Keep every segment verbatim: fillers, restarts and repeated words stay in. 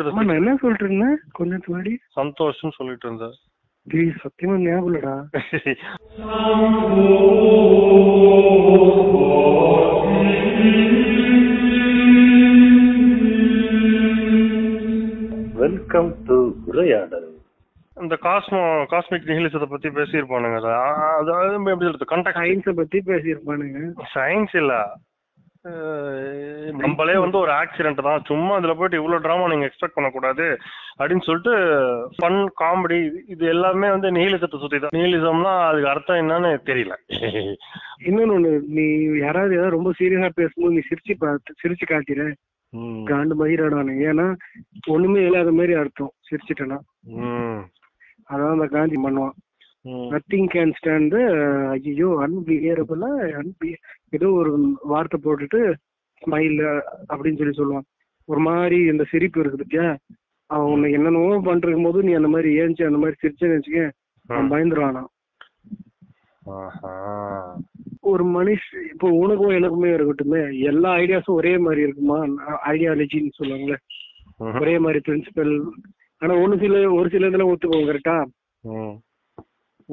என்ன சொல்லிட்டு இருந்தேன் கொஞ்சம் முன்னாடி? சந்தோஷம் சொல்லிட்டு இருந்தேன். ப்ளீஸ் சத்தியமா ஞாபகம்டா. வெல்கம் டு உரையாடல். இந்த காஸ்மோ காஸ்மிக் நிஹிலிசத்தை பத்தி பேசியிருப்பானுங்க. அதாவது எப்படி சொல்றது, கண்டக்ட் சயின்ஸை பத்தி பேசியிருப்பானுங்க. சயின்ஸ் இல்ல, நம்மளே வந்து ஒரு ஆக்சிடென்ட் தான், சும்மா அதுல போயிட்டு இவ்வளவு டிராமா நீங்க எக்ஸ்பெக்ட் பண்ணக்கூடாது அப்படின்னு சொல்லிட்டு ஃபன் காமெடி இது எல்லாமே வந்து நிஹிலிசத்தை சுத்தி தான். நிஹிலிசம்னா அதுக்கு அர்த்தம் என்னன்னு தெரியல. இன்னொன்னு ஒண்ணு, நீ யாராவது ஏதாவது ரொம்ப சீரியஸா பேசும்போது நீ சிரிச்சு பார்த்து சிரிச்சு காட்டிடு காண்டு மகிராடானு. ஏன்னா ஒண்ணுமே இல்லாத மாதிரி அர்த்தம் சிரிச்சுட்டேன்னா. அதான் அந்த காந்தி பண்ணுவான், நத்திங் கேன் ஸ்டாண்ட் ஐயோ அன்பியரபிளா அன்பி ஏதோ ஒரு வார்த்தை போட்டுட்டு ஸ்மைல் அப்படின்னு சொல்லி சொல்லுவான். ஒரு மாதிரி இந்த சிரிப்பு இருக்குதுக்கியா, அவன் உன்னை என்னென்னோ பண்றக்கும் போது நீ அந்த மாதிரி ஏஞ்சி அந்த மாதிரி சிரிச்சேன்னு வச்சுக்கேன், அவன் பயந்துருவானா. ஒரு மனுஷன் இப்போ உனக்கும் எனக்குமே இருக்கட்டுமே, எல்லா ஐடியாஸும் ஒரே மாதிரி இருக்குமா? ஐடியாலஜின்னு சொல்லுவாங்களே, ஒரே மாதிரி பிரின்சிபல். ஆனா ஒன்னு சில ஒரு சில இதெல்லாம் ஒத்துப்போம் கரெக்டா,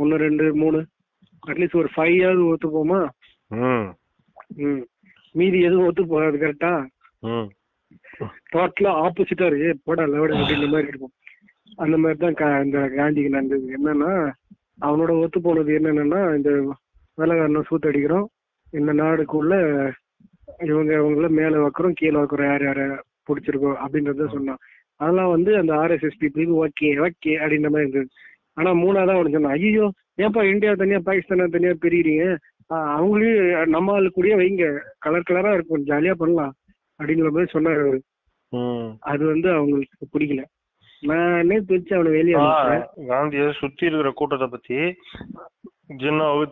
ஒன்னு ரெண்டு மூணு அட்லீஸ்ட் ஒரு ஃபைவ் ஆவது ஒத்துப்போமா, மீதி எதுவும் ஒத்து போகாது கரெக்டா. டோட்டலா ஆப்போசிட்டா இருக்கு போடா லவட அப்படின்ற மாதிரி இருக்கும். அந்த மாதிரிதான் இந்த காந்திக்கு நடந்தது. என்னன்னா அவனோட ஒத்து போனது என்னன்னா, இந்த வேலைக்காரனை சூத்தடிக்கிறோம், இந்த நாடுக்குள்ள இவங்க இவங்கள மேல வைக்கிறோம் கீழே வைக்கிறோம், யார் யார பிடிச்சிருக்கோம் அப்படின்றத சொன்னான். அதெல்லாம் வந்து அந்த ஆர்எஸ்எஸ் பீப்புளுக்கு ஓகே ஓகே அப்படின்ற மாதிரி இருந்தது. ஆனா மூணாதான் அவனு சொன்னான், ஐயோ ஏன்ப்பா இந்தியா தனியா பாகிஸ்தானா தனியா பிரிக்கிறீங்க, அவங்களையும் நம்ம ஆளு கூடயே வைங்க, கலர் கலரா இருக்கும் ஜாலியா பண்ணலாம் அப்படிங்கிற மாதிரி சொன்னாரு. அது வந்து அவங்களுக்கு பிடிக்கல. நானே தெரிஞ்சு அவனை வெளியே காந்தியை சுத்தி இருக்கிற கூட்டத்தை பத்தி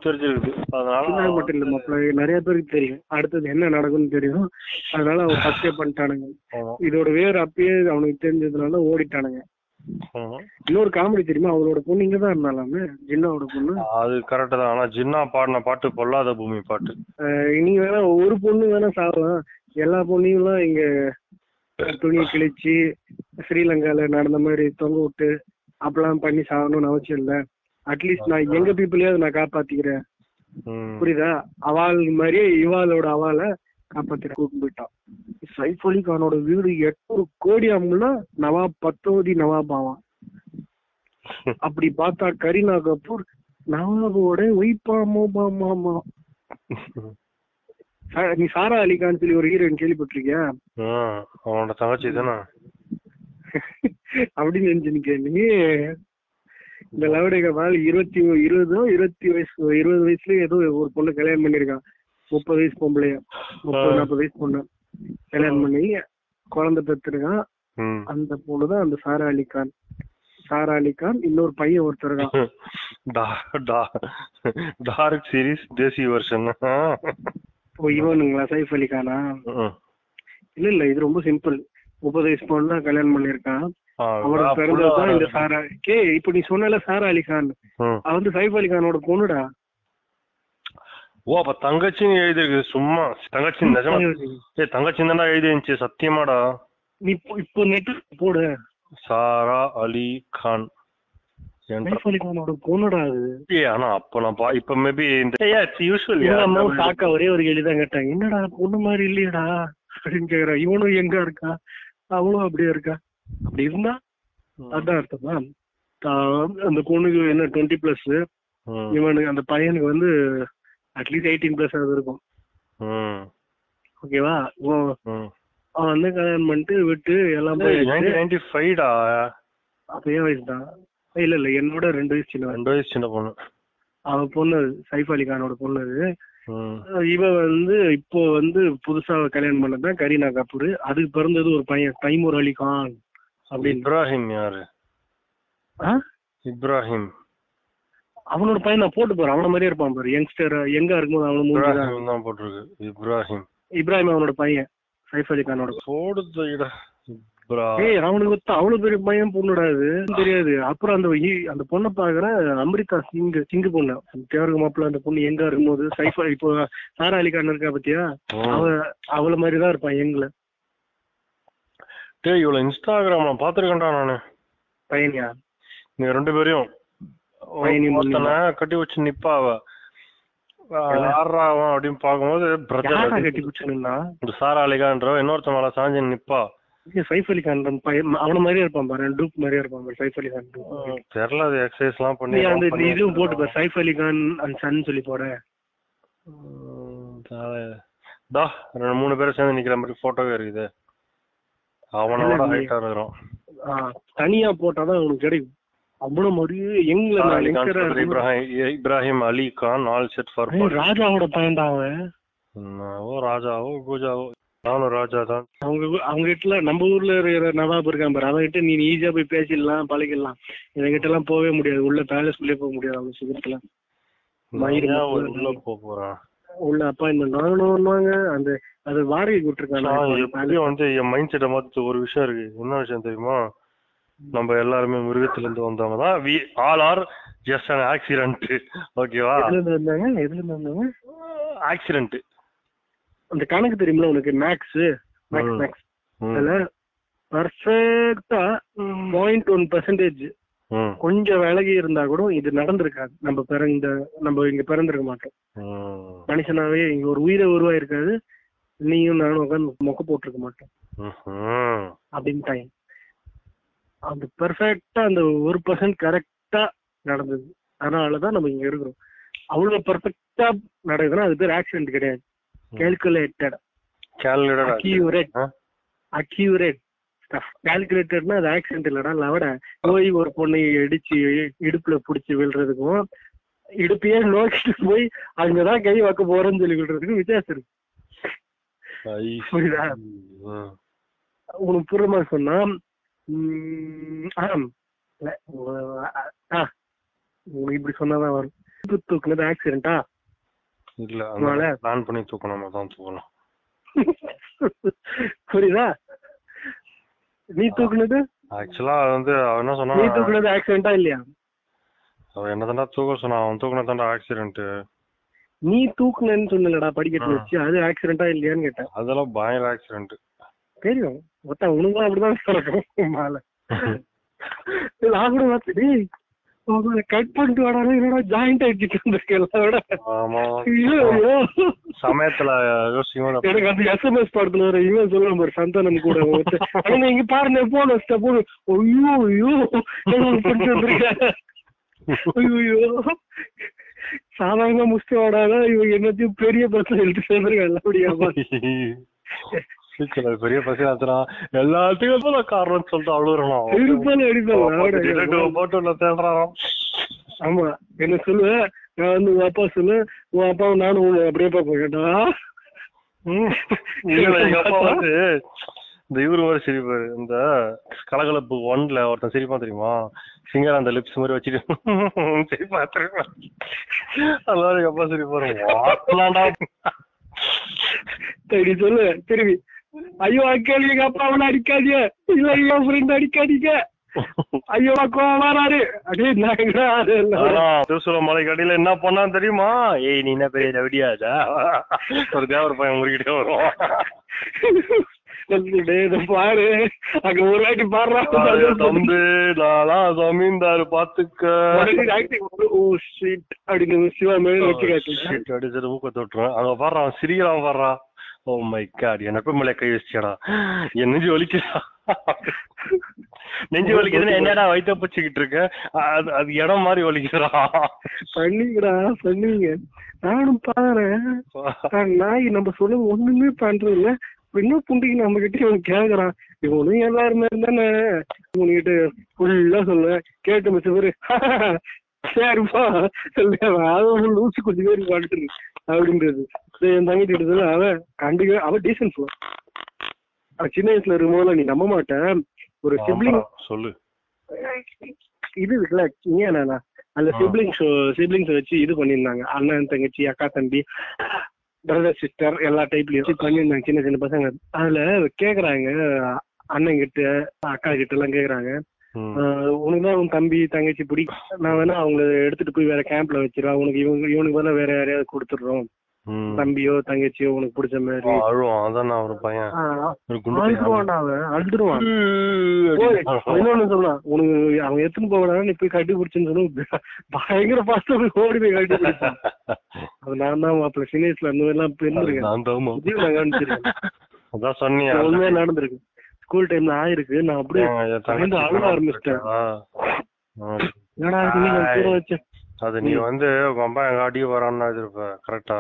தெரிஞ்சிருக்கு, அதனால மட்டும் இல்ல மாப்பிள்ள நிறைய பேருக்கு தெரியும் அடுத்தது என்ன நடக்கும்னு தெரியும். அதனால அவன் பஸ்டே பண்ணிட்டானுங்க. இதோட வேறு அப்பயே அவனுக்கு தெரிஞ்சதுனால ஓடிட்டானுங்க. இன்னொரு காமெடி தெரியுமா, அவளோட பொண்ணு இங்கதான் இருந்தாலுமே ஜின்னாவோட பொண்ணு. அது கரெக்ட் தான். ஆனா ஜின்னா பாடின பாட்டு பொல்லாத பூமி பாட்டு. இனி வேணா ஒரு பொண்ணு வேணா சாவலாம், எல்லா பொண்ணையும் எல்லாம் இங்க துணியை கிழிச்சு ஸ்ரீலங்கால நடந்த மாதிரி தொங்க விட்டு அப்பெல்லாம் பண்ணி சாகணும்னு அவசியம் இல்ல. அட்லீஸ்ட் நான் எங்க பீப்புளையாவது நான் காப்பாத்திக்கிறேன், புரியுதா? அவள் மாதிரியே இவாளோட அவளை காப்பாத்திர கூட்டு போயிட்டான். சைஃப் அலி கானோட வீடு எட்நூறு கோடி ஆகும்னா நவாப் பத்தோதி நவாப் ஆவான். அப்படி பார்த்தா கரீனா கபூர் நவாபோட ஒய்பாமோபாமாமா. நீ சாரா அலி கான் சொல்லி ஒரு ஹீரோயின் கேள்விப்பட்டிருக்கியா? அவனோட தங்கச்சி தானா அப்படின்னு நினைச்சு நீ இந்த லவடேக மேல இருபத்தி இருபதோ இருபத்தி வயசு இருபது வயசுல ஏதோ ஒரு பொண்ணு கல்யாணம் பண்ணிருக்கான். முப்பது வயசு பொம்பளைய, முப்பது நாற்பது வயசு பொண்ணு கல்யாணம் பண்ணி குழந்தை பெற்றிருக்கான். அந்த பொண்ணுதான் அந்த சாரா அலி கான். சாரா அலி கான் இன்னொரு பையன் ஒருத்தருக்கான். இவனுங்களா சைஃப் அலி கானா? இல்ல இல்ல, இது ரொம்ப சிம்பிள். முப்பது வயசு பொண்ணு தான் கல்யாணம் பண்ணிருக்கான். அவனோட பிறந்ததான் இந்த சாரா. கே இப்ப நீ சொன்ன சாரா அலி கான் அவன் வந்து சைஃப் அலி கானோட பொண்ணுடா. ஓ அப்ப தங்கச்சின்னு எழுதிருக்கு. சும்மா தங்கச்சி தங்கச்சி தானே எழுதி சத்தியமாடா. நீ இப்போ நெட் போடு சாரா அலி கான் பொண்ணுடா. ஆனா அப்ப நான் இப்ப மேபி ஒரே ஒரு கேள்விதான் கேட்டாங்க, என்னடா பொண்ணு மாதிரி இல்லையடா அப்படின்னு கேக்குறான். இவனும் எங்க இருக்கா, அவனும் அப்படியே இருக்கா. அப்படி இருந்தா அதான் அர்த்தமா. அந்த பொண்ணுக்கு என்ன டுவெண்ட்டி பிளஸ், இவனுக்கு அந்த பையனுக்கு வந்து அட்லீஸ்ட் எயிட்டீன் பிளஸ் ஆகுது இருக்கும். ஓகேவா? அவன் வந்து கல்யாணம் பண்ணிட்டு விட்டு எல்லாம் அப்பயே வயசுதான். இல்ல இல்ல, என்னோட ரெண்டு வயசு சின்ன ரெண்டு வயசு சின்ன பொண்ணு. அவன் பொண்ணு சைஃப் அலி கானோட பொண்ணு. இவன் வந்து இப்போ வந்து புதுசா கல்யாணம் பண்ணதுதான் கரீனா கபூர். அதுக்கு பிறந்தது ஒரு பையன் தைமூர் அலி கான் அப்படின்னு. இப்ராஹிம் யாரு? இப்ராஹிம் அவனோட பையன். நான் போட்டு போறேன், அவன மாதிரியே இருப்பான் பாரு. யங்ஸ்டர் எங்க இருக்கும்போது அவனு மூஞ்சி தான் போட்டுருக்கு. இப்ராஹிம் இப்ராஹிம் அவனோட பையன் சைஃப் அலி கானோட. போடுதுடா ஏய், அவனுக்கு ஒத்த அவ்வளவு பெரிய பையன் பொண்ணுடாது தெரியாது. அப்புறம் அந்த அந்த பொண்ணை பாக்குற அம்ரிதா சிங் சிங்கு பொண்ணு தேவருக்கு மாப்பிள்ள. அந்த பொண்ணு எங்க இருக்கும்போது சைஃப் அலி, இப்போ சாரா அலி கான் இருக்கா பத்தியா, அவ அவள மாதிரிதான் இருப்பான் எங்களை. டேய் இவ்வளவு இன்ஸ்டாகிராம்ல பாத்துருக்கேன்டா நானு. பையனியா நீங்க ரெண்டு பேரையும் கட்டி வச்சு நிப்பாவ ஆறாவும் அப்படின்னு பாக்கும்போது கட்டி பிடிச்சா இந்த சாரா அலிகான்ற இன்னொருத்த மேல சாஞ்சி நிப்பா. சைஃப் அலி கான் அவன மாதிரியே இருப்பான் பாரு, டூப் மாதிரியே இருப்பான். சைஃப் அலி கான் தெரியல, அது எக்ஸசைஸ் எல்லாம் பண்ணி அந்த இதுவும் போட்டு சைஃப் அலி கான் அந்த சன் சொல்லி போட தா ரெண்டு மூணு பேரும் சேர்ந்து நிக்கிற மாதிரி போட்டோவே இருக்குது. அவனோட ஹைட்டா இருக்கிறான், தனியா போட்டாதான் அவனுக்கு கிடைக்கும். அவ்வளவு மாதிரியே எங்க Ibrahim Ali Khan all set for ராஜாவோட பையன் தான் அவன். ராஜாவோ பூஜாவோ நானும் ராஜா தான். அவங்க அவங்க கிட்ட நம்ம ஊர்ல இருக்கிற நவாப் இருக்கான் பாரு, அவன்கிட்ட நீ ஈஸியா போய் பேசிடலாம் பழகிடலாம். என்கிட்ட எல்லாம் போவே முடியாது, உள்ள பேலஸ்குள்ளே போக முடியாது. அவங்க சுகத்துலாம் உள்ள போக போறான், உள்ள அப்பாயின்மெண்ட் வாங்கணும்வாங்க. அந்த அது வாடகை விட்டுருக்காங்க. வந்து என் மைண்ட் செட்டை மாத்த ஒரு விஷயம் இருக்கு. என்ன விஷயம் தெரியுமா? நம்ம எல்லாருமே மிருகத்துல இருந்து வந்தவங்கதான். We all are just an accident. ஓகேவா? எதுல இருந்தாங்க எதுல இருந்தாங்க ஆக்சிடென்ட். அந்த கணக்கு தெரியுமா உனக்கு? மேக்ஸ் மேக்ஸ் மேக்ஸ் அதுல பர்ஃபெக்ட்டா zero point one percent கொஞ்சம் விலகி இருந்தா கூட இது நடந்திருக்காது. நம்ம பிறந்த நம்ம இங்க பிறந்திருக்க மாட்டோம். மனுஷனாவே இங்க ஒரு உயிரை உருவாயிருக்காது. நீயும் நானும் உட்காந்து மொக்க போட்டிருக்க மாட்டோம். அப்படின்னு டைம் அது பெர்ஃபெக்டா அந்த ஒரு பர்சன்ட் கரெக்டா நடந்தது. அதனாலதான் நம்ம இங்க இருக்கிறோம். அவ்வளவு பெர்ஃபெக்டா நடக்குதுன்னா அது பேர் ஆக்சிடென்ட் கிடையாது. கேல்குலேட்டட் அக்யூரேட் அக்யூரேட் கால்குலேட்டட்னா அது ஆக்சிடென்ட் இல்லடா லவட. போய் ஒரு பொண்ணை இடிச்சு இடுப்புல புடிச்சு விழுறதுக்கும் இடுப்பையே நோக்கிட்டு போய் அங்கதான் கை வைக்க போறேன்னு சொல்லி விடுறதுக்கும் வித்தியாசம் இருக்கு. புரியுதா? உனக்கு புறமா சொன்னா உனக்கு இப்படி சொன்னாதான் வரும். இடுப்பு தூக்குனது ஆக்சிடென்டா இல்ல பிளான் பண்ணி தூக்கணுமா தான் தூக்கணும். புரியுதா? நீ தூக்குனது ஆக்சுவலா வந்து அவன் என்ன சொன்னா, நீ தூக்குனது ஆக்சிடென்ட்டா இல்லையா? அவன் என்னதான்டா தூக்க சொன்னா? அவன் தூக்குனதான்டா ஆக்சிடென்ட். நீ தூக்குனேன்னு சொன்னலடா படிக்கட்டு வச்சு, அது ஆக்சிடென்ட்டா இல்லையான்னு கேட்டேன். அதெல்லாம் பயங்கர ஆக்சிடென்ட் தெரியும். மொத்தம் உனக்கும் அப்படிதான் சொல்றேன். மேல நான் கூட பார்த்துட்டு கட் பண்ணிட்டு வாடானே என்னடா ஜாயிண்ட் ஆயிடுச்சு வந்திருக்கேன். சமயத்துல எனக்கு அந்த எஸ்எம்எஸ் படத்துல வர இவன் சொல்லுவோம் பாரு, சந்தானம் கூட இங்க பாருங்க போன போன ஐயோ ஐயோ பண்ணிட்டு வந்திருக்க. சாதாரணமா முடிச்சு வாடாத இவங்க என்னத்தையும் பெரிய பசங்க எழுதிட்டு வந்திருக்கேன். எல்லாபடியா பெரிய பசங்க எல்லாத்துக்கும் காரணம் சொல்லிட்டு அவ்வளவு. ஆமா என்ன சொல்லுவேன் நான் வந்து உங்க அப்பா சொல்லு, உன் அப்பாவை நானும் அப்படியே பாப்போம் கேட்டா. எங்க அப்பா வந்து இந்த இவரு மாதிரி சிரிப்பாரு. இந்த கலகலப்பு ஒன்ல ஒருத்தன் சிரிப்பான் தெரியுமா? சிங்கர் அந்த லிப்ஸ் மாதிரி வச்சுட்டு சிரிப்பா தெரியுமா? அதனால எங்க அப்பா சிரிப்பாரு. சரி சொல்லு திரும்பி, ஐயோ அக்கேள் எங்க அப்பா அவனை அடிக்காதியா, இல்ல ஐயோ ஃப்ரெண்ட் அடிக்காதீங்க, ஐயோ கோவம் வராரு அப்படின்னு. மலைக்கடியில என்ன பண்ணான்னு தெரியுமா? ஏய் நீ என்ன பெரிய ரவுடியாச்சா ஒரு தேவர் பையன் முறிக்கிட்டே வரும் பாரு. அங்க ஒரு வாட்டி பாடுறான் ஜமீன்தாரு பாத்துக்க அப்படின்னு சிவா மேல அடிச்சு ஊக்க தொட்டுறான். அங்க பாடுறான் சிரிக்கிறான் பாடுறான். ஓ மை காட் என்ன போய் மேல கை வச்சிடா, என் நெஞ்சு வலிக்குதா நெஞ்சு வலிக்குதுன்னு என்னடா வயிற்ற பிச்சுக்கிட்டு இருக்க, அது இடம் மாதிரி வலிக்குதுடா. பண்ணிங்கடா பண்ணுவீங்க நானும் பாறேன். நாய் நம்ம சொல்ல ஒண்ணுமே பண்றது இல்ல, இன்னும் புண்டிக்கு நம்ம கிட்ட இவன் கேக்குறான். இவனும் எல்லாருமே இருந்தானே உங்ககிட்ட ஃபுல்லா சொல்லுவேன் கேட்டு மிச்ச பேரு சரிப்பா அது லூச்சு கொஞ்சம் பேருக்கு வாழ்த்து அப்படின்றது. என் தங்கிட்டு கிட்டதுல அவன் கண்டிக்க அவன் டீசன்ட் ஃபுல். அவன் சின்ன வயசுல இருக்கும்போது நீ நம்ப மாட்டேன் ஒரு சிப்ளிங் சொல்லு இது இருக்குல்ல ஏன்னா அந்த சிப்ளிங் ஷோ சிப்ளிங்ஸ் வச்சு இது பண்ணியிருந்தாங்க. அண்ணன் தங்கச்சி அக்கா தம்பி பிரதர் சிஸ்டர் எல்லா டைப்லயும் வச்சு பண்ணியிருந்தாங்க சின்ன சின்ன பசங்க. அதுல கேக்குறாங்க அண்ணன் கிட்ட அக்கா கிட்ட எல்லாம் கேக்குறாங்க, உனக்குதான் உன் தம்பி தங்கச்சி பிடிக்கும், நான் வேணா அவங்க எடுத்துட்டு போய் வேற கேம்ப்ல வச்சிடறேன், உனக்கு இவங்க இவனுக்கு வேணா வேற யாரையாவது கொடுத்துடுறோம் தம்பியோ தங்கச்சியோ உனக்கு பிடிச்ச மாதிரி அழுதுருவான். இன்னொன்னு சொல்லலாம், உனக்கு அவன் எடுத்துன்னு போவானா நீ போய் கட்டி பிடிச்சுன்னு சொல்லி பயங்கர பாஸ்ட் ஓடி போய் கட்டி பிடிச்சான். அது நான் தான் அப்புறம் சின்ன வயசுல அந்த மாதிரி எல்லாம் பெருந்திருக்கேன். அதான் சொன்னீங்க, உண்மையா நடந்திருக்கு. ஸ்கூல் டைம்ல ஆயிருக்கு, நான் அப்படியே அழுவ ஆரம்பிச்சிட்டேன். அது நீ வந்து உங்க அம்மா எங்க அடி வரான்னு இருப்ப கரெக்டா.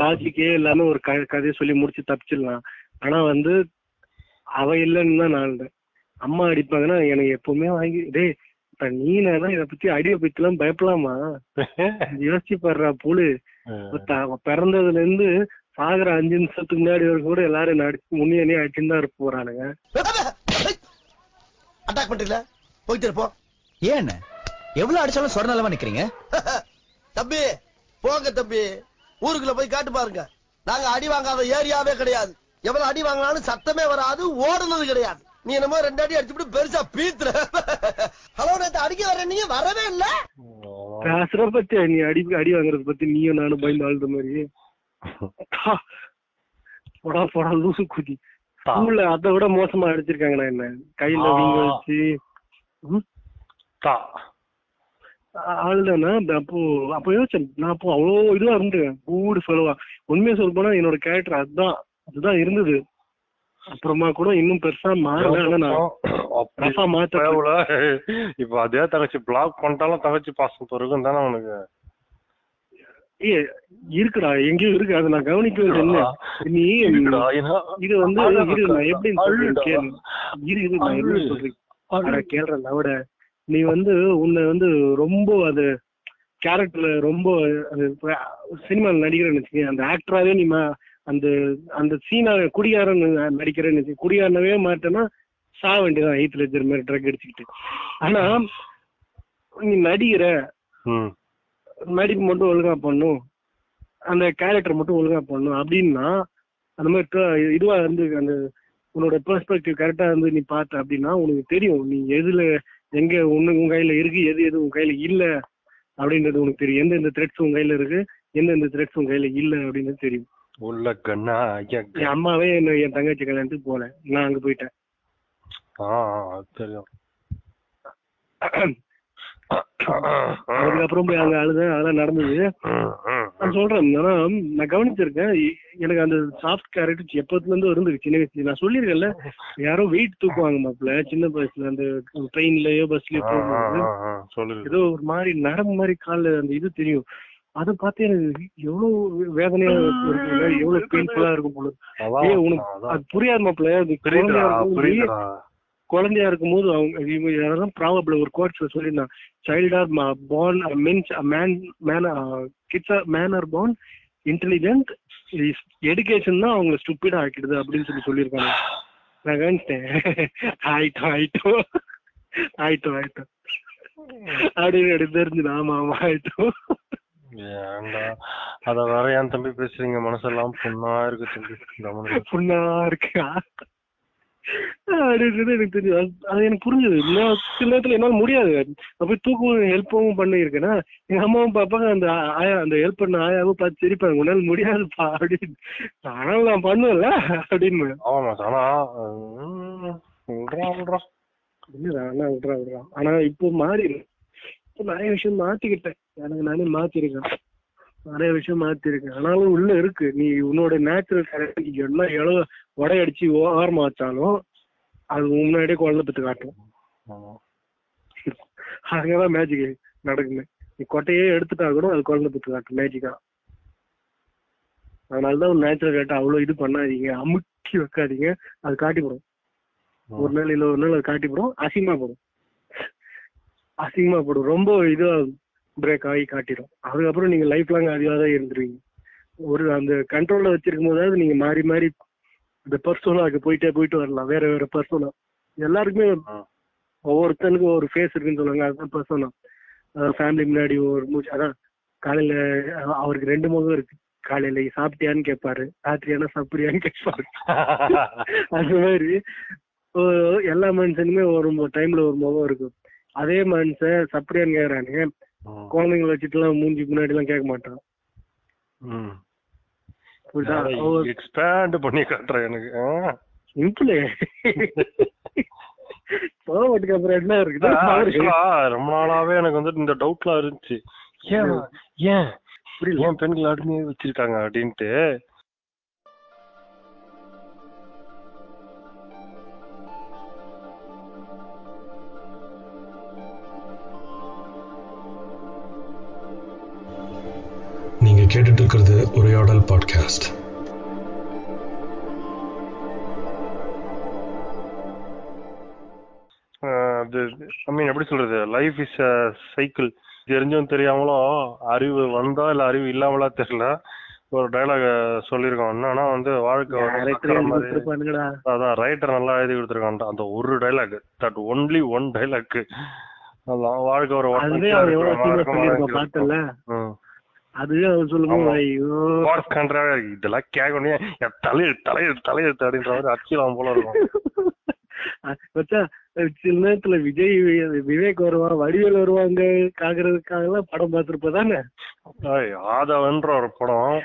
லாஜிக்கே எல்லாமே ஒரு கதையை சொல்லி முடிச்சு தப்பிச்சிடலாம். ஆனா வந்து அவ இல்லைன்னு தான் நான் அம்மா அடிப்பாங்கன்னா எனக்கு எப்பவுமே வாங்கி டே இப்ப நீ நான் இதை பத்தி அடியை பத்தி எல்லாம் பயப்படலாமா யோசிச்சு பாடுறா புழு. பிறந்ததுல இருந்து சாகுற அஞ்சு நிமிஷத்துக்கு முன்னாடி வரைக்கும் கூட எல்லாரும் என்ன அடிச்சு முன்னே அடிச்சுன்னு தான் இருக்க போறானுங்க. அட்டாக் பண்றீங்களா போயிட்டு இருப்போம். ஏன் எவ்வளவு அடிச்சாலும் சொர நிலமா நிக்கிறீங்க தம்பி? போங்க தம்பி, ஊருக்குள்ள போய் காட்டு பாருங்க. நாங்க அடி வாங்காத ஏரியாவே கிடையாது. எவ்வளவு அடி வாங்கினாலும் சத்தமே வராது, ஓடுனது கிடையாது. நீ என்னமோ ரெண்டு அடி அடிச்சுட்டு பெருசா பீத்துற. ஹலோ நேத்து அடிக்க வர நீங்க வரவே இல்ல. பேசுற பத்தி நீ அடி அடி வாங்குறத பத்தி நீயும் நானும் பயந்து ஆளுற மாதிரி போடா போடா லூசு குதி. ஸ்கூல்ல அதை விட மோசமா அடிச்சிருக்காங்க. நான் என்ன கையில வீங்க வச்சு ஆளுதானா? அப்போ அப்போ யோசிச்சேன் நான். அப்போ அவ்வளோ இதுவா இருந்துருக்கேன், கூடு செலவா. உண்மையை சொல்ல போனா என்னோட கேரக்டர் அதுதான் அதுதான் இருந்தது. அப்புறமா கூட இன்னும் பெருசா மாறல. இப்ப அதே தங்கச்சி பிளாக் பண்ணிட்டாலும் தங்கச்சி பாசம் இருக்கும் தானே உனக்கு. ஏ இருக்குடா, எங்கேயும் இருக்கு. அதை நான் கவனிக்கிறது என்ன, நீ இது வந்து எப்படி இருக்கு சொல்றீங்க கேள்றத. நீ வந்து உன்னை வந்து ரொம்ப அது கேரக்டர்ல ரொம்ப சினிமாவில் நடிக்கிறேன்னு வச்சுக்கேன். அந்த ஆக்டராவே நீ அந்த அந்த சீனா குடியாரன் நடிக்கிறேன்னு வச்சு குடியாரனவே மாட்டேன்னா சா வேண்டியதான் எயித் லெஜர் மாதிரி ட்ரக் அடிச்சுக்கிட்டு. ஆனா நீ நடிக்கிற, நடிப்பு மட்டும் ஒழுங்கா பண்ணும், அந்த கேரக்டர் மட்டும் ஒழுங்கா பண்ணும் அப்படின்னா அந்த மாதிரி இதுவா இருந்து அந்த உன்னோட பெர்ஸ்பெக்டிவ் கரெக்டா வந்து நீ பார்த்த அப்படின்னா உனக்கு தெரியும் நீ எதுல எங்க உன்னு உன் கையில இருக்கு, எது எது உன் கையில இல்ல அப்படின்றது உனக்கு தெரியும். எந்தெந்த த்ரெட்ஸ் உன் கையில இருக்கு, எந்தெந்த த்ரெட்ஸ் உன் கையில இல்ல அப்படின்றது தெரியும். என் அம்மாவே என்ன என் தங்கச்சி கல்யாணத்துக்கு போல நான் அங்க போயிட்டேன். அதுக்கப்புறம் போய் அங்க அழுதேன். அதெல்லாம் நடந்தது நான் சொல்றேன். ஆனா நான் கவனிச்சிருக்கேன், எனக்கு அந்த சாஃப்ட் கேரக்டர் எப்பத்துல இருந்து இருந்துருக்கு. சின்ன வயசுல நான் சொல்லியிருக்கேன்ல, யாரோ வெயிட் தூக்குவாங்க மாப்பிள்ள சின்ன வயசுல அந்த ட்ரெயின்லயோ பஸ்லயோ போகும்போது ஏதோ ஒரு மாதிரி நரம்பு மாதிரி கால அந்த இது தெரியும். அதை பார்த்து எனக்கு எவ்வளவு வேதனையா இருக்கு, எவ்வளவு பெயின்ஃபுல்லா இருக்கும் போல. ஏ உனக்கு அது புரியாது மாப்பிள்ள. குழந்தையா இருக்கும் போது அவங்க யாராவது ப்ராபபிள் ஒரு கோட்ஸ்ல சொல்லியிருந்தான், child are born means man man kids are man are born intelligent, education தான் அவங்களை ஸ்டூப்பிடா ஆக்கிடுது அப்படின்னு சொல்லி சொல்லியிருக்காங்க. நான் கவனிச்சிட்டேன். ஆயிட்டோம் ஆயிட்டோம் ஆயிட்டோம் ஆயிட்டோம் அப்படின்னு தெரிஞ்சுது. ஆமா ஆமா ஆயிட்டோம். அத வேற ஏன் தம்பி பேசுறீங்க? மனசெல்லாம் புண்ணா இருக்கு தம்பி, புண்ணா இருக்கா அப்படின்றது எனக்கு தெரியும். அது எனக்கு புரிஞ்சது. இன்னும் சில நேரத்துல என்னால் முடியாது அப்படி தூக்கவும் ஹெல்ப்பும் பண்ணியிருக்கேன்னா எங்க அம்மாவும் பாப்பாங்க அந்த ஆயா அந்த ஹெல்ப் பண்ண ஆயாவும் பார்த்து சிரிப்பாங்க, உன்னால முடியாதுப்பா அப்படின்னு. ஆனாலும் நான் பண்ணுவேன்ல அப்படின்னு. ஆமா ஆனா விடுறான் விடுறான் ஆனா விடுறான் விடுறான் ஆனா இப்போ மாறி இப்போ நிறைய விஷயம் மாத்திக்கிட்டேன். எனக்கு நானே மாத்திருக்கேன், நிறைய விஷயம் மாத்திருக்கேன். ஆனாலும் உள்ள இருக்கு. நீ உன்னோட நேச்சுரல் கேரக்டர் என்ன எவ்வளவு உடையடிச்சு ஓரமா வச்சாலும் அது முன்னாடியே குழந்தை பத்து காட்டும். அங்கதான் மேஜிக் நடக்குமே. நீ கொட்டையே எடுத்துட்டா கூட அது குழந்தை பத்து காட்டும் மேஜிக்கா. அதனாலதான் நேச்சுரல் கேரக்டர் அவ்வளவு இது பண்ணாதீங்க, அமுக்கி வைக்காதீங்க. அது காட்டிப்படும் ஒரு நாள் இல்ல ஒரு நாள் அது காட்டிப்படும். அசிங்கமா போடும் அசிங்கமா போடும் ரொம்ப இதுவா பிரேக் ஆகி காட்டிடும். அதுக்கப்புறம் நீங்க லைஃப் லாங் அதிகமாக தான் இருந்துருவீங்க. ஒரு அந்த கண்ட்ரோல்ல வச்சிருக்கும் போதாவது நீங்க மாறி மாறி இந்த பர்சோனாக்கு போயிட்டே போயிட்டு வரலாம். வேற வேற பர்சோனா எல்லாருக்குமே ஒவ்வொருத்தனுக்கும் ஒவ்வொரு ஃபேஸ் இருக்குன்னு சொல்லுவாங்க. அதுதான் பர்சோனா. ஃபேமிலி முன்னாடி ஒரு மூச்சு. அதான் காலையில அவருக்கு ரெண்டு முகம் இருக்கு. காலையில சாப்பிட்டியான்னு கேட்பாரு, ராத்திரியானா சாப்பிட்றியான்னு கேட்பாரு. அந்த மாதிரி எல்லா மனுஷனுமே ஒரு டைம்ல ஒரு முகம் இருக்கும். அதே மனுஷன் சாப்பிட்றியான்னு கேட்கறாங்க, குழந்தைங்களை வச்சுட்டு எல்லாம் மூஞ்சி முன்னாடி எல்லாம் கேட்க மாட்டான். ரொம்ப நாளாவே எனக்கு வந்துட்டு இந்த டவுட்லாம் இருந்துச்சு, ஏன் ஏன் ஏன் பெண்கள் அடிமையே வச்சிருக்காங்க அப்படின்ட்டு. நீங்க கேட்டுட்டு இருக்கிறது உரையாடல் பாட்காஸ்ட். அது ஐ மீன் எப்படி சொல்றது, லைஃப் இஸ் அ சைக்கிள். தெரிஞ்சும் தெரியாமலோ அறிவு வந்தா இல்ல அறிவு இல்லாமலா தெரியல, ஒரு டயலாக் சொல்லியிருக்கோம் என்னன்னா வந்து வாழ்க்கை. அதான் ரைட்டர் நல்லா எழுதி கொடுத்துருக்கான்டா அந்த ஒரு dialogue, that only one dialogue. அதான் வாழ்க்கை ஒரு அதுவே அவர் சொல்லும்போது இதெல்லாம் கேட்கணும், என் தலையெழு தலையெழு தலையெழுத்து அப்படின்ற மாதிரி அச்சிலாம் போல இருக்கும். சில நேரத்துல விஜய் விவேக் வருவா, வடிவேல் வருவாங்க காக்குறதுக்காக படம் பார்த்திருப்பதானே. ஆதவன்ற ஒரு படம்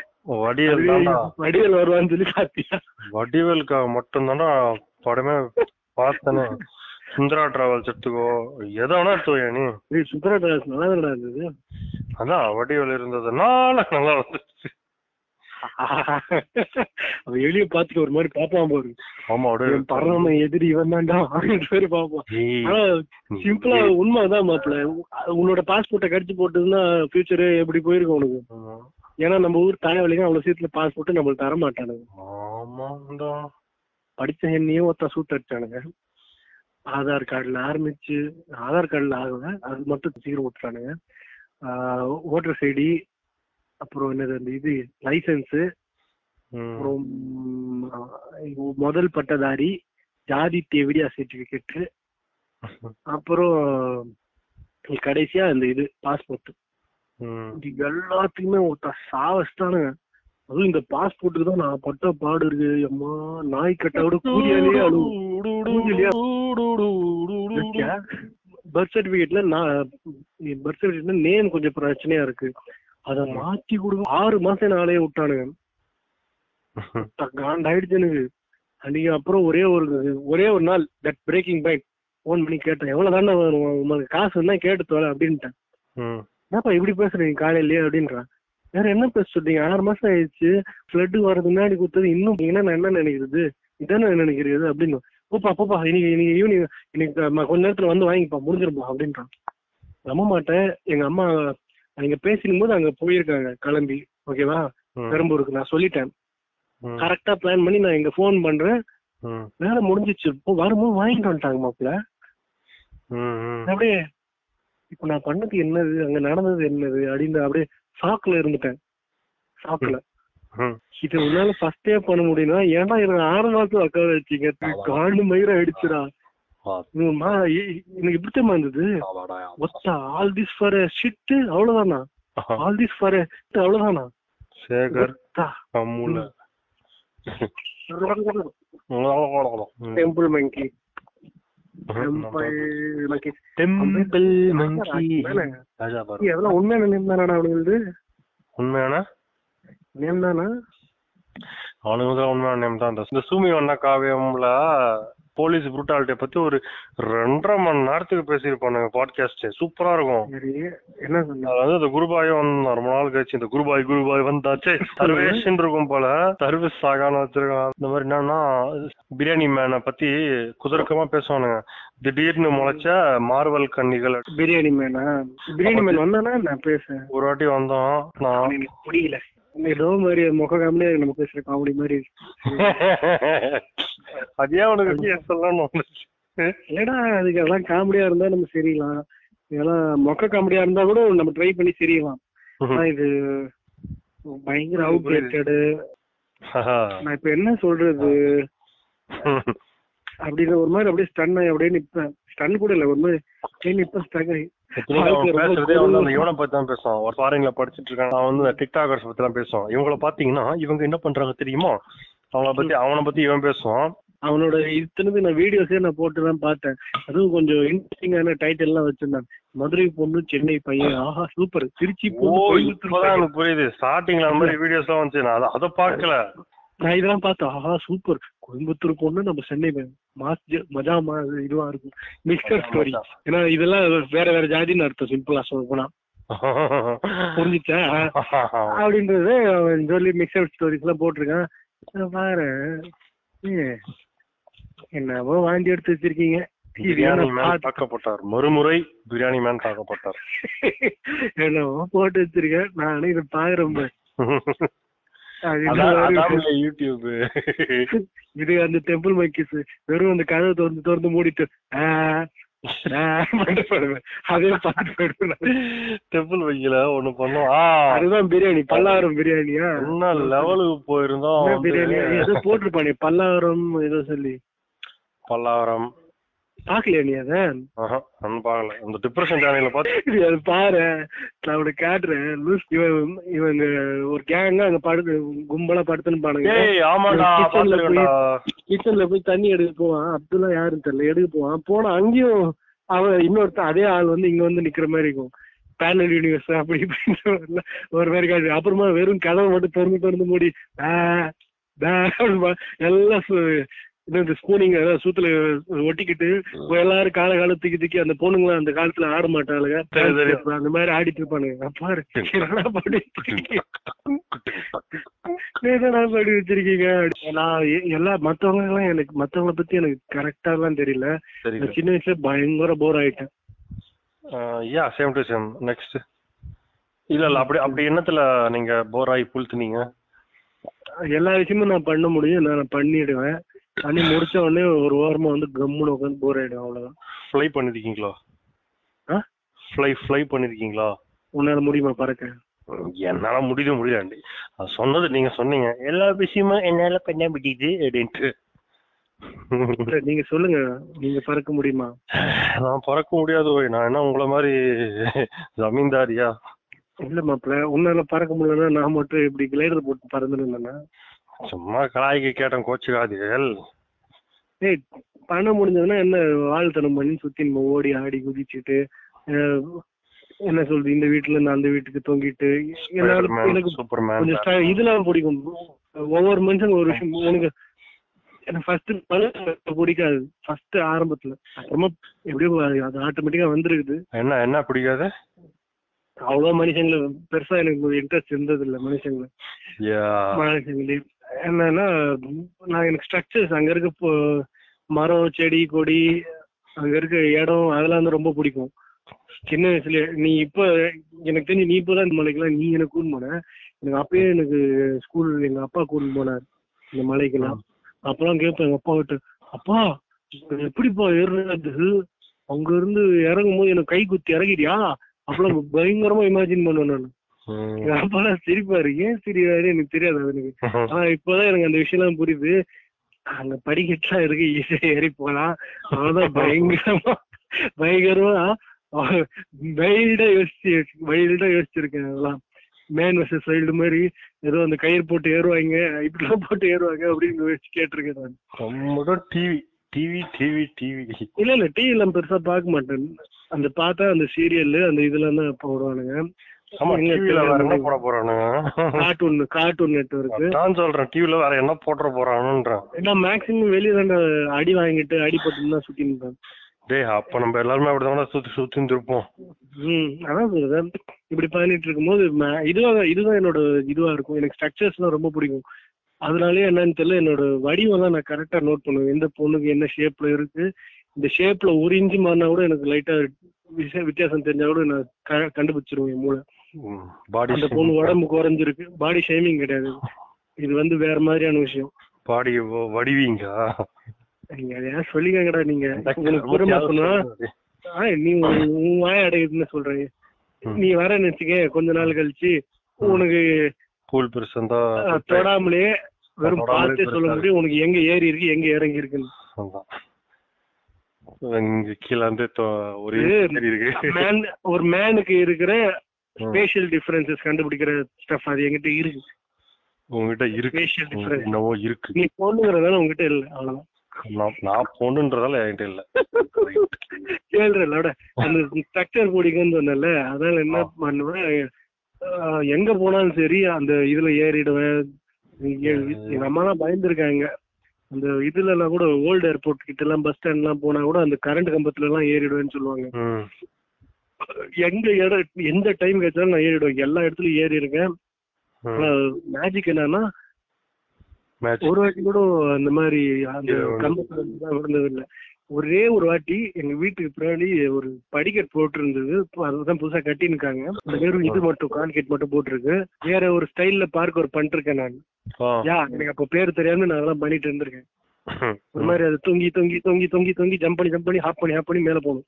வடிவேல் வடிவேல் வருவான்னு சொல்லி பாத்தியா? வடிவேலுக்காக மட்டும்தானா படமே பார்த்தனே. சுந்தரா டிராவல்ஸ் எடுத்துக்கோ, எதனா எடுத்துக்கோ. நீ சுந்தரா டிராவல்ஸ் நல்லா நல்லா இருந்தது. அதான் வடிவேல் இருந்ததுனால நல்லா வந்துச்சு. வெளியே பாத்துட்டு ஒரு மாதிரி பாப்பான் போரு. ஆமா, பரவாயில்ல எதிரி இவன் தான்டா பேரு பாப்பான். சிம்பிளா உண்மைதான் மாப்பிள்ள. உன்னோட பாஸ்போர்ட்டை கடிச்சு போட்டதுன்னா ஃபியூச்சரு எப்படி போயிருக்கும் உனக்கு? ஏன்னா நம்ம ஊர் தாயவழிங்க அவ்வளவு சீட்டுல பாஸ்போர்ட் நம்மளுக்கு தர மாட்டானுங்க. ஆமாண்டா, படிச்ச என்னையும் ஒருத்தா சூட் அடிச்சானுங்க. ஆதார் கார்டுல ஆரம்பிச்சு, ஆதார் கார்டுல ஆகல அது மட்டும் சீக்கிரம் விட்டுறானுங்க. ஓட்டர் ஐடி, அப்புறம் என்னது அந்த இது லைசன்ஸ், அப்புறம் முதல் பட்டதாரி ஜாதி தேவிடியா சர்டிபிகேட், அப்புறம் கடைசியா அந்த இது பாஸ்போர்ட். இது எல்லாத்துக்குமே ஒரு சாவஸ்தானு. அதுவும் இந்த பாஸ்போர்ட்டுக்கு தான் நான் பட்ட பாடு இருக்கு. அம்மா நாய் கட்டாவோட கூலியாலே அழுவா. பர்த் சர்டிபிகேட்ல நான் பர்த் சர்டிபிகேட்ல நேம் கொஞ்சம் பிரச்சனையா இருக்கு, அத மாத்தி கொடுக்க ஆறு மாசம் நாளையே விட்டானுங்க. காண்டாயிடுச்சு எனக்கு அன்னைக்கு. அப்புறம் ஒரே ஒரு ஒரே ஒரு நாள் தட் பிரேக்கிங் பாயிண்ட் போன் பண்ணி கேட்டேன், எவ்வளவு தானே உங்களுக்கு காசு இருந்தா கேட்டு தோல அப்படின்ட்டேன். என்னப்பா இப்படி பேசுறீங்க காலையிலயே அப்படின்றான். வேற என்ன பேச சொல்றீங்க, ஆறு மாசம் ஆயிடுச்சு, பிளட் வர்றது முன்னாடி கொடுத்தது இன்னும் நான் என்ன நினைக்கிறது இதானே நினைக்கிறது அப்படின்னு. போப்பா போப்பா இன்னைக்கு இன்னைக்கு ஈவினிங் இன்னைக்கு கொஞ்ச நேரத்துல வந்து வாங்கிப்பா முடிஞ்சிருப்பா அப்படின்றான். நம்ப மாட்டேன், எங்க அம்மா அங்க பேசிக்கும் போது அங்க போயிருக்காங்க கிளம்பி. ஓகேவா, பெரம்பூருக்கு நான் சொல்லிட்டேன் கரெக்டா பிளான் பண்ணி. நான் இங்க போன் பண்றேன், வேலை முடிஞ்சிச்சு வரும்போது வாங்கிட்டு வந்துட்டாங்க மாப்பிள்ள. அப்படியே இப்ப நான் பண்ணது என்னது, அங்க நடந்தது என்னது அப்படின்னு அப்படியே சாக்குல இருந்துட்டேன். சாக்குல இது உன்னால ஃபர்ஸ்டே பண்ண முடியும்னா ஏன்னா எனக்கு ஆறு மாசத்துல உட்கார வச்சிங்க காண்டு மயிர அடிச்சுடா. எனக்கு இப்படித்தமா இருந்தது, all this for a shit அவ்வளவுதானா, all this for a shit அவ்வளவுதானா. டெம்பிள் மங்கி டெம்பிள் மங்கி அதெல்லாம் உண்மையான நேம் தானா அவனுக்கு? உண்மையான நேம் தானா அவனுக்கு? உண்மையான நேம் தான். இந்த சூமி வண்ண காவியம்ல போலீஸ் புரூட்டாலிட்டியை பத்தி ஒரு ரெண்டரை மணி நேரத்துக்கு பேசியிருப்பானுங்க. பாட்காஸ்ட் சூப்பரா இருக்கும். என்ன அதாவது இந்த குருபாயும் வந்தான் ரொம்ப நாள் கழிச்சு. இந்த குருபாய் குருபாய் வந்தாச்சு சர்வேஷன் இருக்கும் போல, சர்வீஸ் ஆகான்னு வச்சிருக்கான். இந்த மாதிரி என்னன்னா பிரியாணி மேனை பத்தி குதர்க்கமா பேசுவானுங்க. திடீர்னு முளைச்ச மார்வல் கண்ணிகள் பிரியாணி மேனா. பிரியாணி மேன் வந்தானா நான் பேச ஒரு வாட்டி வந்தோம். நான் புரியல ஏதோ மாதிரி முக காமெடியா நம்ம பேசுற காமெடி மாதிரி அதே உனக்கு சொல்லணும் ஏன்னா அதுக்கு அதெல்லாம் காமெடியா இருந்தா நம்ம சரியலாம். இதெல்லாம் மொக்க காமெடியா இருந்தா கூட நம்ம ட்ரை பண்ணி சரியலாம். இது பயங்கர அவுட்லேட்டடு. நான் இப்ப என்ன சொல்றது அப்படின்னு ஒரு மாதிரி அப்படியே ஸ்டன் ஆகி அப்படியே நிப்பேன். ஸ்டன் கூட இல்ல ஒரு மாதிரி நிப்பேன் ஸ்டன் ஆகி. இவங்களை பாத்தீங்கன்னா இவங்க என்ன பண்றாங்க தெரியுமா, அவங்கள பத்தி அவனை பத்தி இவன் பேசுவான். அவனோட இத்தனைக்கு நான் வீடியோஸே நான் போட்டுதான் பார்த்தேன். அதுவும் கொஞ்சம் இன்ட்ரெஸ்டிங்கான டைட்டில் எல்லாம் வச்சிருந்தான். மதுரை பொண்ணு சென்னை பையன், ஆஹா சூப்பர். திருச்சி போதான் புரியுது, ஸ்டார்டிங்ல அந்த மாதிரி வீடியோஸ் எல்லாம் வந்துச்சு, அதை பார்க்கல. நான் இதெல்லாம் பார்த்தேன், ஆஹா சூப்பர். கோயம்புத்தூர் பொண்ணு நம்ம சென்னை பையன், மாஸ் மஜா இதுவா இருக்கும். மிக்சர் ஸ்டோரி, ஏன்னா இதெல்லாம் வேற வேற ஜாதின்னு அர்த்தம். சிம்பிளா சொல்ல போனா புரிஞ்சுச்சா அப்படின்றது சொல்லி மிக்சர் ஸ்டோரிஸ் எல்லாம் போட்டிருக்கேன் பாரு. என்னவோ வாங்கி எடுத்து வச்சிருக்கீங்க. மறுமுறை பிரியாணி மேன் தாக்கப்பட்டார், என்னவோ போட்டு வச்சிருக்கேன். நானும் இதை பாக்குறேன். யூடியூப் இது அந்த டெம்பிள் மைக்கிஸ் வெறும் அந்த கதவை திறந்து திறந்து மூடிட்டு பல்லாவரம் பிரியாணியா போயிருந்தோம். ஏதோ போட்டிருப்பானே பல்லாவரம் ஏதோ சொல்லி, பல்லாவரம் பாக்கலையா? அதான் பாரு, நான் உனக்கு காட்டுறேன். இவங்க ஒரு கேங்கா அங்க படுத்து கும்பலா படுத்துன்னு பாருங்க. கிச்சன்ல போய் தண்ணி எடுக்க போவான். அப்துல்லா யாருன்னு தெரியல, எடுக்க போவான். போனா அங்கேயும் அவன் இன்னொருத்த அதே ஆள் வந்து இங்க வந்து நிக்கிற மாதிரி இருக்கும். பேனல் யூனிவர்ஸ் அப்படி இப்படின்ற ஒரு மாதிரி காட்டு. அப்புறமா வெறும் கதவை மட்டும் திறந்து திறந்து மூடி எல்லாம் ஸ்பூனிங் சூத்துல ஒட்டிக்கிட்டு எல்லாரும் கால கால திக்கி திக்கி அந்த பொண்ணுங்களா அந்த காலத்துல ஆட மாட்டாளுங்க, அந்த மாதிரி ஆடிட்டு இருப்பானுங்க. பாடி வச்சிருக்கீங்க. நான் எல்லா மத்தவங்க எல்லாம் எனக்கு மத்தவங்களை பத்தி எனக்கு கரெக்டா எல்லாம் தெரியல. சின்ன வயசுல பயங்கர போர் ஆயிட்டேன். இல்ல இல்ல அப்படி அப்படி என்னத்துல நீங்க போர் ஆகி புழுத்துனீங்க? எல்லா விஷயமும் நான் பண்ண முடியும், நான் பண்ணிடுவேன். தண்ணி முடிச்ச உடனே ஒரு ஓரமா வந்து கம்முன்னு உட்காந்து போர் ஆயிடும். அவ்வளவுதான். ஃப்ளை பண்ணிருக்கீங்களா? ஃப்ளை ஃப்ளை பண்ணிருக்கீங்களா? உன்னால முடியுமா பறக்க? என்னால முடியல முடியலாண்டி. அது சொன்னது நீங்க சொன்னீங்க, எல்லா விஷயமும் என்னால பண்ண முடியுது அப்படின்ட்டு. நீங்க சொல்லுங்க, நீங்க பறக்க முடியுமா? நான் பறக்க முடியாது. நான் என்ன உங்களை மாதிரி ஜமீன்தாரியா? இல்ல மாப்பிள்ள, உன்னால பறக்க முடியலன்னா நான் மட்டும் இப்படி கிளைடர் போட்டு பறந்துருந்தேன்னா? சும்மா கலாய்க்கு கேட்டேன், கோச்சுக்காதீர்கள். ஏய், பண்ண முடிஞ்சதுன்னா என்ன வாழ்த்தனம் பண்ணி சுத்தி நம்ம ஓடி ஆடி குதிச்சுட்டு என்ன சொல்றது, இந்த வீட்டுல இருந்து அந்த வீட்டுக்கு தொங்கிட்டு எனக்கு இதெல்லாம் பிடிக்கும். ஒவ்வொரு மனுஷனுக்கு ஒரு விஷயம். உனக்கு எனக்கு ஃபர்ஸ்ட் பிடிக்காது, ஃபர்ஸ்ட் ஆரம்பத்துல. அப்புறமா எப்படியோ அது ஆட்டோமேட்டிக்கா வந்துருக்குது. என்ன என்ன பிடிக்காது? அவ்வளோ மனுஷங்கள பெருசா எனக்கு இன்ட்ரெஸ்ட் இருந்தது இல்ல. மனுஷங்கள மனுஷங்களே என்னன்னா, நான் எனக்கு ஸ்ட்ரக்சர்ஸ் அங்க இருக்க மரம் செடி கொடி அங்க இருக்க இடம் அதெல்லாம் வந்து ரொம்ப பிடிக்கும் சின்ன வயசுல. நீ இப்ப எனக்கு தெரிஞ்சு நீ இப்பதான் இந்த மலைக்கெல்லாம் நீ எனக்கு கூண்டு போன. எனக்கு அப்பயே எனக்கு ஸ்கூல் எங்க அப்பா கூண்டு போனார் இந்த மலைக்கெல்லாம். அப்பெல்லாம் கேட்பேன் எங்க அப்பா கிட்ட, அப்பா எப்படிப்பா ஏறுறது, அங்க இருந்து இறங்கும் போது எனக்கு கை குத்தி இறங்கிட்டியா அப்பெல்லாம் பயங்கரமா இமேஜின் பண்ணுவேன் நான். அப்பெல்லாம் சிரிப்பாரு, ஏன் சிரிப்பாரு எனக்கு தெரியாது எனக்கு. ஆனா இப்பதான் எனக்கு அந்த விஷயம் எல்லாம் புரியுது. அங்க படிக்கட்டுலாம் இருக்கு, ஈஸியா ஏறி போலாம். அவ்வளவுதான். பயங்கரமா பயங்கரமா வைல்டா யோசிச்சு வைல்டா யோசிச்சிருக்கேன். அதெல்லாம் மேன் வர்சஸ் வைல்டு மாதிரி. ஏதோ அந்த கயிறு போட்டு ஏறுவாங்க, இப்படிலாம் போட்டு ஏறுவாங்க அப்படின்னு யோசிச்சு கேட்டிருக்கேன் நான். நம்மளோட டிவி டிவி டிவி டிவி இல்ல இல்ல டிவி எல்லாம் பெருசா பார்க்க மாட்டேன். அந்த பார்த்தா அந்த சீரியல் அந்த இதெல்லாம் தான் போடுவானுங்க. கார்ட்டூன் கார்ட்டூன் நெட்வொர்க் என்ன போட்டு போறான். மேக்ஸிமம் வெளியில அடி வாங்கிட்டு அடிபட்டு தான் சுத்தி நிற்பேன். அப்ப நம்ம எல்லாருமே அப்படிதான் சுத்தி சுத்தி இருப்போம். ஹம் அதான் சொல்றேன். இப்படி பண்ணிட்டு இருக்கும் போது இதுவா இதுதான் என்னோட இதுவா இருக்கும். எனக்கு ஸ்ட்ரக்சர்ஸ் எல்லாம் ரொம்ப பிடிக்கும். அதனாலயே என்னன்னு தெரியல, என்னோட வடிவம் தான் நான் கரெக்டா நோட் பண்ணுவேன். எந்த பொண்ணுக்கு என்ன ஷேப்ல இருக்கு, இந்த ஷேப்ல ஒரு இன்ச்சு மாறினா கூட எனக்கு லைட்டா வித்தியாசம் தெரிஞ்சா கூட நான் கண்டுபிடிச்சிருவேன் என் மூளை. அந்த பொண்ணு உடம்பு குறைஞ்சிருக்கு. பாடி ஷேமிங் கிடையாது, இது வந்து வேற மாதிரியான விஷயம். பாடி வடிவீங்க ஏன் சொல்லிக்கடா நீங்க. நீ உன் வாய அடையுதுன்னு சொல்றேன். நீ வர நினைச்சுக்க கொஞ்ச நாள் கழிச்சு உனக்கு தொடாமலே வெறும் பார்த்து சொல்ல முடியும் உனக்கு எங்க ஏறி இருக்கு எங்க இறங்கி இருக்குன்னு. ஒரு மேனுக்கு இருக்கிற ஸ்பேஷியல் டிஃபரன்சஸ் கண்டுபிடிக்கிற ஸ்டஃப் அது என்கிட்ட இருக்கு. உங்ககிட்ட இருக்கு. நீ பொண்ணுங்கிறதால உங்ககிட்ட இல்ல. அவ்வளவுதான். நான் பொண்ணுன்றதால என்கிட்ட இல்ல கேள்றோட அந்த ஸ்ட்ரக்சர் போடிங்கன்னு சொன்னல, அதனால என்ன பண்ணுவேன், எங்க போனாலும் சரி அந்த இதுல ஏறிடுவேன். எங்க அம்மா எல்லாம் பயந்துருக்காங்க. அந்த இதுல எல்லாம் கூட ஓல்டு ஏர்போர்ட் கிட்ட எல்லாம் பஸ் ஸ்டாண்ட் எல்லாம் போனா கூட அந்த கரண்ட் கம்பத்துல எல்லாம் ஏறிடுவேன்னு சொல்லுவாங்க. எங்க இடம் எந்த டைம் கிடைச்சாலும் நான் ஏறிடுவேன், எல்லா இடத்துலயும் ஏறி இருக்கேன். மேஜிக் என்னன்னா ஒரு வாட்டி கூட அந்த மாதிரி அந்த கம்பத்துல விழுந்தது இல்லை. ஒரே ஒரு வாட்டி எங்க வீட்டுக்கு பின்னாடி ஒரு படிக்கட் போட்டு இருந்தது, அதுதான் புதுசா கட்டினுக்காங்க. வெறும் இது மட்டும் கான்கிரீட் மட்டும் போட்டிருக்கு. வேற ஒரு ஸ்டைல்ல பார்க் ஒரு பண்ணிருக்கேன் நான். யா எனக்கு அப்ப பேரு தெரியாம நான் எல்லாம் பண்ணிட்டு இருந்திருக்கேன். ஒரு மாதிரி அது தொங்கி தொங்கி தொங்கி தொங்கி தொங்கி ஜம்ப் பண்ணி ஜம்ப் பண்ணி ஹாப் பண்ணி ஹாப் பண்ணி மேல போகணும்,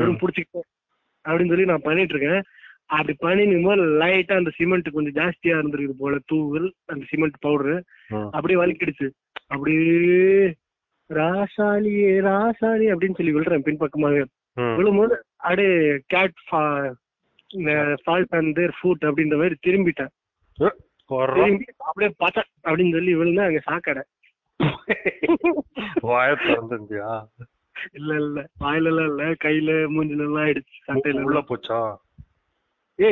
வெறும் பிடிச்சிக்கிட்டேன் அப்படின்னு சொல்லி நான் பண்ணிட்டு இருக்கேன். அப்படி பண்ணினும் போது லைட்டா அந்த சிமெண்ட் கொஞ்சம் ஜாஸ்தியா இருந்திருக்கு போல தூவல், அந்த சிமெண்ட் பவுடரு அப்படியே வலிக்கிடுச்சு. அப்படியே ராசாலியே ராசாலி அப்படின்னு சொல்லி விழுறேன். பின்பக்கமாக விழும்போது அப்படியே cat fault on their foot அப்படின்ற மாதிரி திரும்பிட்டேன். திரும்பி அப்படியே பச்ச அப்படின்னு சொல்லி விழுந்தேன். அங்க சாக்கடை இல்ல இல்ல வாயில எல்லாம் இல்ல, கையில மூஞ்சில எல்லாம் ஆயிடுச்சு, சட்டையில உள்ள போச்சா. ஏ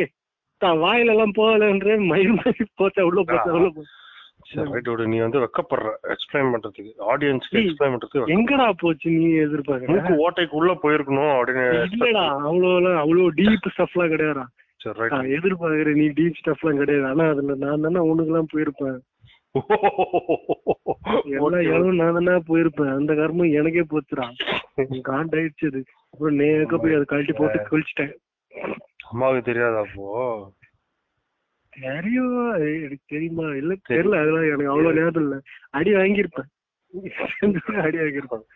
வாயில எல்லாம் போகலன்ற மயில் மாதிரி போச்சா, உள்ள போச்சா உள்ள போச்சு. நீ வந்து வெக்கப்படுற எக்ஸ்பிளைன் பண்றதுக்கு, ஆடியன்ஸ்க்கு எக்ஸ்பிளைன் பண்றதுக்கு. எங்கடா போச்சு நீ எதிர்பார்க்க, மூக்கு ஓட்டைக்கு உள்ள போயிருக்கணும் அப்படின்னு. இல்லடா அவ்வளவு அவ்வளவு டீப் ஸ்டஃப் எல்லாம் கிடையாதா எதிர்பார்க்கிற நீ, டீப் ஸ்டஃப் எல்லாம் கிடையாது. ஆனா அதுல நான் தானே உனக்கு எல்லாம் போயிருப்பேன், எல்லாம் எவ்வளவு நான் தானே போயிருப்பேன். அந்த கர்மம் எனக்கே போச்சுறான், காண்ட் ஆயிடுச்சு. அது அப்புறம் நேக்க போய் அது கழட்டி போட்டு குளிச்சுட்டேன். அம்மாவுக்கு தெரியாதா? அப்போ தெரியும், எனக்கு தெரியுமா இல்ல தெரியல, அதெல்லாம் எனக்கு அவ்வளவு நேரம் இல்ல. அடி வாங்கியிருப்பேன், அடி வாங்கியிருப்பாங்க.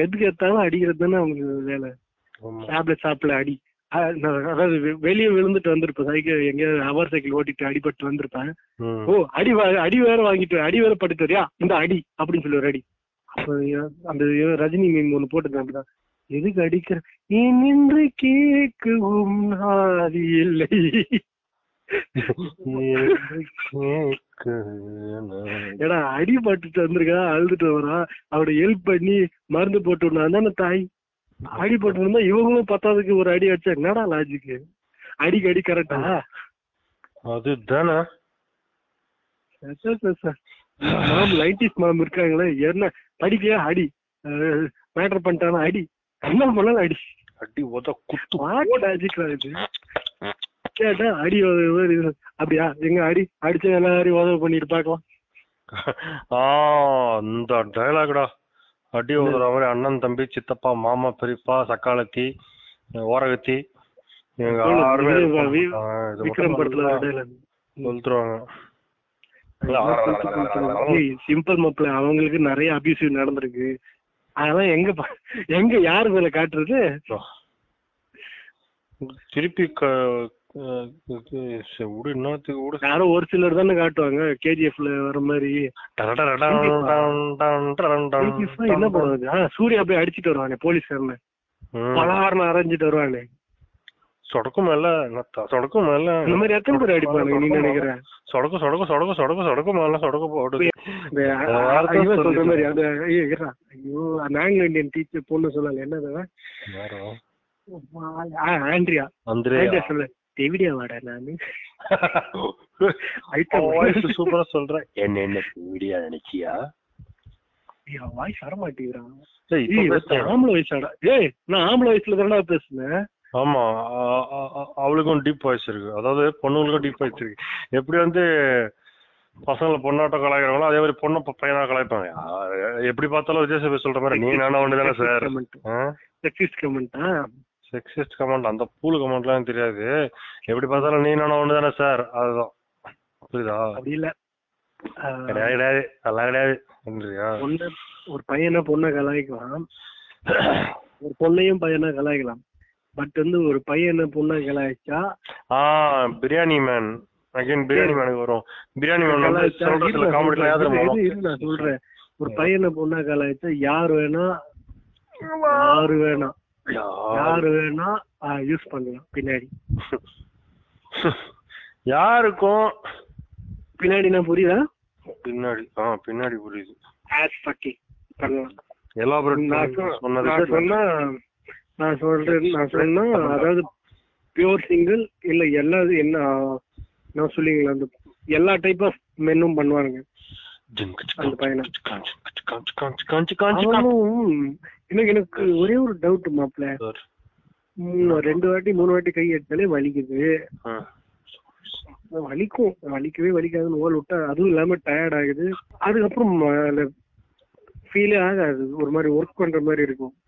எதுக்கு எடுத்தாலும் அடிக்கிறது தானே அவங்களுக்கு வேலை. டேப்லெட் சாப்பிடல அடி, அதாவது வெளியே விழுந்துட்டு வந்திருப்பேன், சைக்கிள் எங்கேயாவது ஹவர் சைக்கிள் ஓட்டிட்டு அடிபட்டு வந்திருப்பேன். ஓ அடி அடி வேற வாங்கிட்டு அடி வேற பட்டு தெரியா இந்த அடி அப்படின்னு சொல்லி ஒரு அடி. அப்போ அந்த ரஜினி மீன் ஒண்ணு போட்டுருந்தேன். அப்படிதான் எதுக்கு அடிக்கிற நீ நின்று கேட்கும் நாதி இல்லை ஏடா அடி பட்டுட்டு வந்திருக்கா, அழுதுட்டு வரா, அவட ஹெல்ப் பண்ணி மருந்து போட்டு விடலாம் தானே தாய். அடி போட்டு இருந்தா இவங்களும் பத்தாவதுக்கு ஒரு அடி அடிச்சா என்னடா லாஜிக்கு? அடிக்கு அடி கரெக்டா அதுதானே. மாம் நைன்டிஸ் மாம் இருக்காங்களே, என்ன படிக்கலையா அடி, மேட்டர் பண்ணிட்டானா அடி, என்ன பண்ணாலும் அடி அடி உத குத்து கேட்டா அடி. அப்படியா எங்க அடி அடிச்சா எல்லாரும் உதவி பண்ணிட்டு பாக்கலாம். ஆஹ் இந்த டைலாக்டா அடி உதற மாதிரி அண்ணன் தம்பி சித்தப்பா மாமா பெரியப்பா சக்காலத்தி ஓரகத்தி எங்க ஆர்மே விக்ரம் படத்துல சொல்லுவாங்க. சிம்பிள் மாப்பிள்ள அவங்களுக்கு நிறைய அபியூசிவ் நடந்திருக்கு, அதெல்லாம் எங்க எங்க யாரு மேல காட்டுறது? திருப்பி யாரோ ஒரு சிலர் தானே காட்டுவாங்க. கேஜிஎஃப்ல வர மாதிரி என்ன பண்ணுவாங்க, சூர்யா போய் அடிச்சுட்டு வருவானே போலீஸ்காரனை, பலகாரனை அரைஞ்சிட்டு வருவானே, சொடக்கும் மேல சொடக்கும் மேல இந்த மாதிரி எத்தனை பேர் அடிப்பாங்க நீ நினைக்கிறேன்? சொடக்கு சொடக்கு சொடக்கு சொடக்கு சொடக்கு மேல சொடக்கு போடுது சொல்ற மாதிரி. அந்த ஐயோ அந்த ஆங்கில இண்டியன் டீச்சர் பொண்ணு சொன்னாங்க என்னது ஆண்ட்ரியா ஆண்ட்ரியா சொல்ல தேவிடியா வாடா நானு சூப்பரா சொல்றேன். என்ன என்ன தேவிடியா நினைச்சியா வாய்ஸ் வரமாட்டேங்கிறான். ஆம்பளை வயசாடா? ஏய் நான் ஆம்பளை வயசுல தானடா பேசுனேன். ஆமா அவளுக்கும் டீப் வாய்ஸ் இருக்கு, அதாவது பொண்ணுங்களுக்கும் டீப் வாய்ஸ் இருக்கு. எப்படி வந்து பசங்களை பொண்ணாட்ட கலாய்க்கிறாங்களோ அதே மாதிரி பொண்ணை பையனா கலாய்ப்பாங்க. எப்படி பார்த்தாலும் விஜய் சொல்ற மாதிரி நீ நானும் ஒண்ணுதானே சார். செக்ஸிஸ்ட் கமெண்டா? செக்ஸிஸ்ட் கமெண்ட் அந்த பூலு கமெண்ட்லாம் எனக்கு தெரியாது. எப்படி பார்த்தாலும் நீ நானும் ஒண்ணுதானே சார், அதுதான் புரியுதா? அப்படி இல்ல கிடையாது கிடையாது நல்லா கிடையாது. ஒரு பையனை பொண்ணை கலாய்க்கலாம், ஒரு பொண்ணையும் பையனா கலாய்க்கலாம். பட் வந்து ஒரு பையனை பொண்ணா கலாய்ச்சா பிரியாணி மேன் அகைன் பிரியாணி மேனுக்கு வரும். பிரியாணி மேன் நான் சொல்றேன், ஒரு பையனை பொண்ணா கலாய்ச்சா யாரு வேணா யாரு வேணா யாரு வேணா யூஸ் பண்ணலாம். பின்னாடி யாருக்கும் பின்னாடி நான் புரியுதா? பின்னாடி ஆஹ் பின்னாடி புரியுது. நான் சொல்றேன் நான் சொன்னா அதாவது பியூர் சிங்கிள் இல்ல எல்லா என்ன நான் சொல்லுங்களேன் அந்த எல்லா டைப் ஆஃப் மென்னும் பண்ணுவாருங்க. அந்த பையனை எனக்கு எனக்கு ஒரே ஒரு டவுட் மாப்பிள்ள, ரெண்டு வாட்டி மூணு வாட்டி கை எடுத்தாலே வலிக்குது, வலிக்கும் வலிக்கவே வலிக்காதுன்னு ஓல் விட்டா அதுவும் இல்லாம டயர்ட் ஆகுது, அதுக்கப்புறம் ஃபீலே ஆகாது, ஒரு மாதிரி ஒர்க் பண்ற மாதிரி இருக்கும்.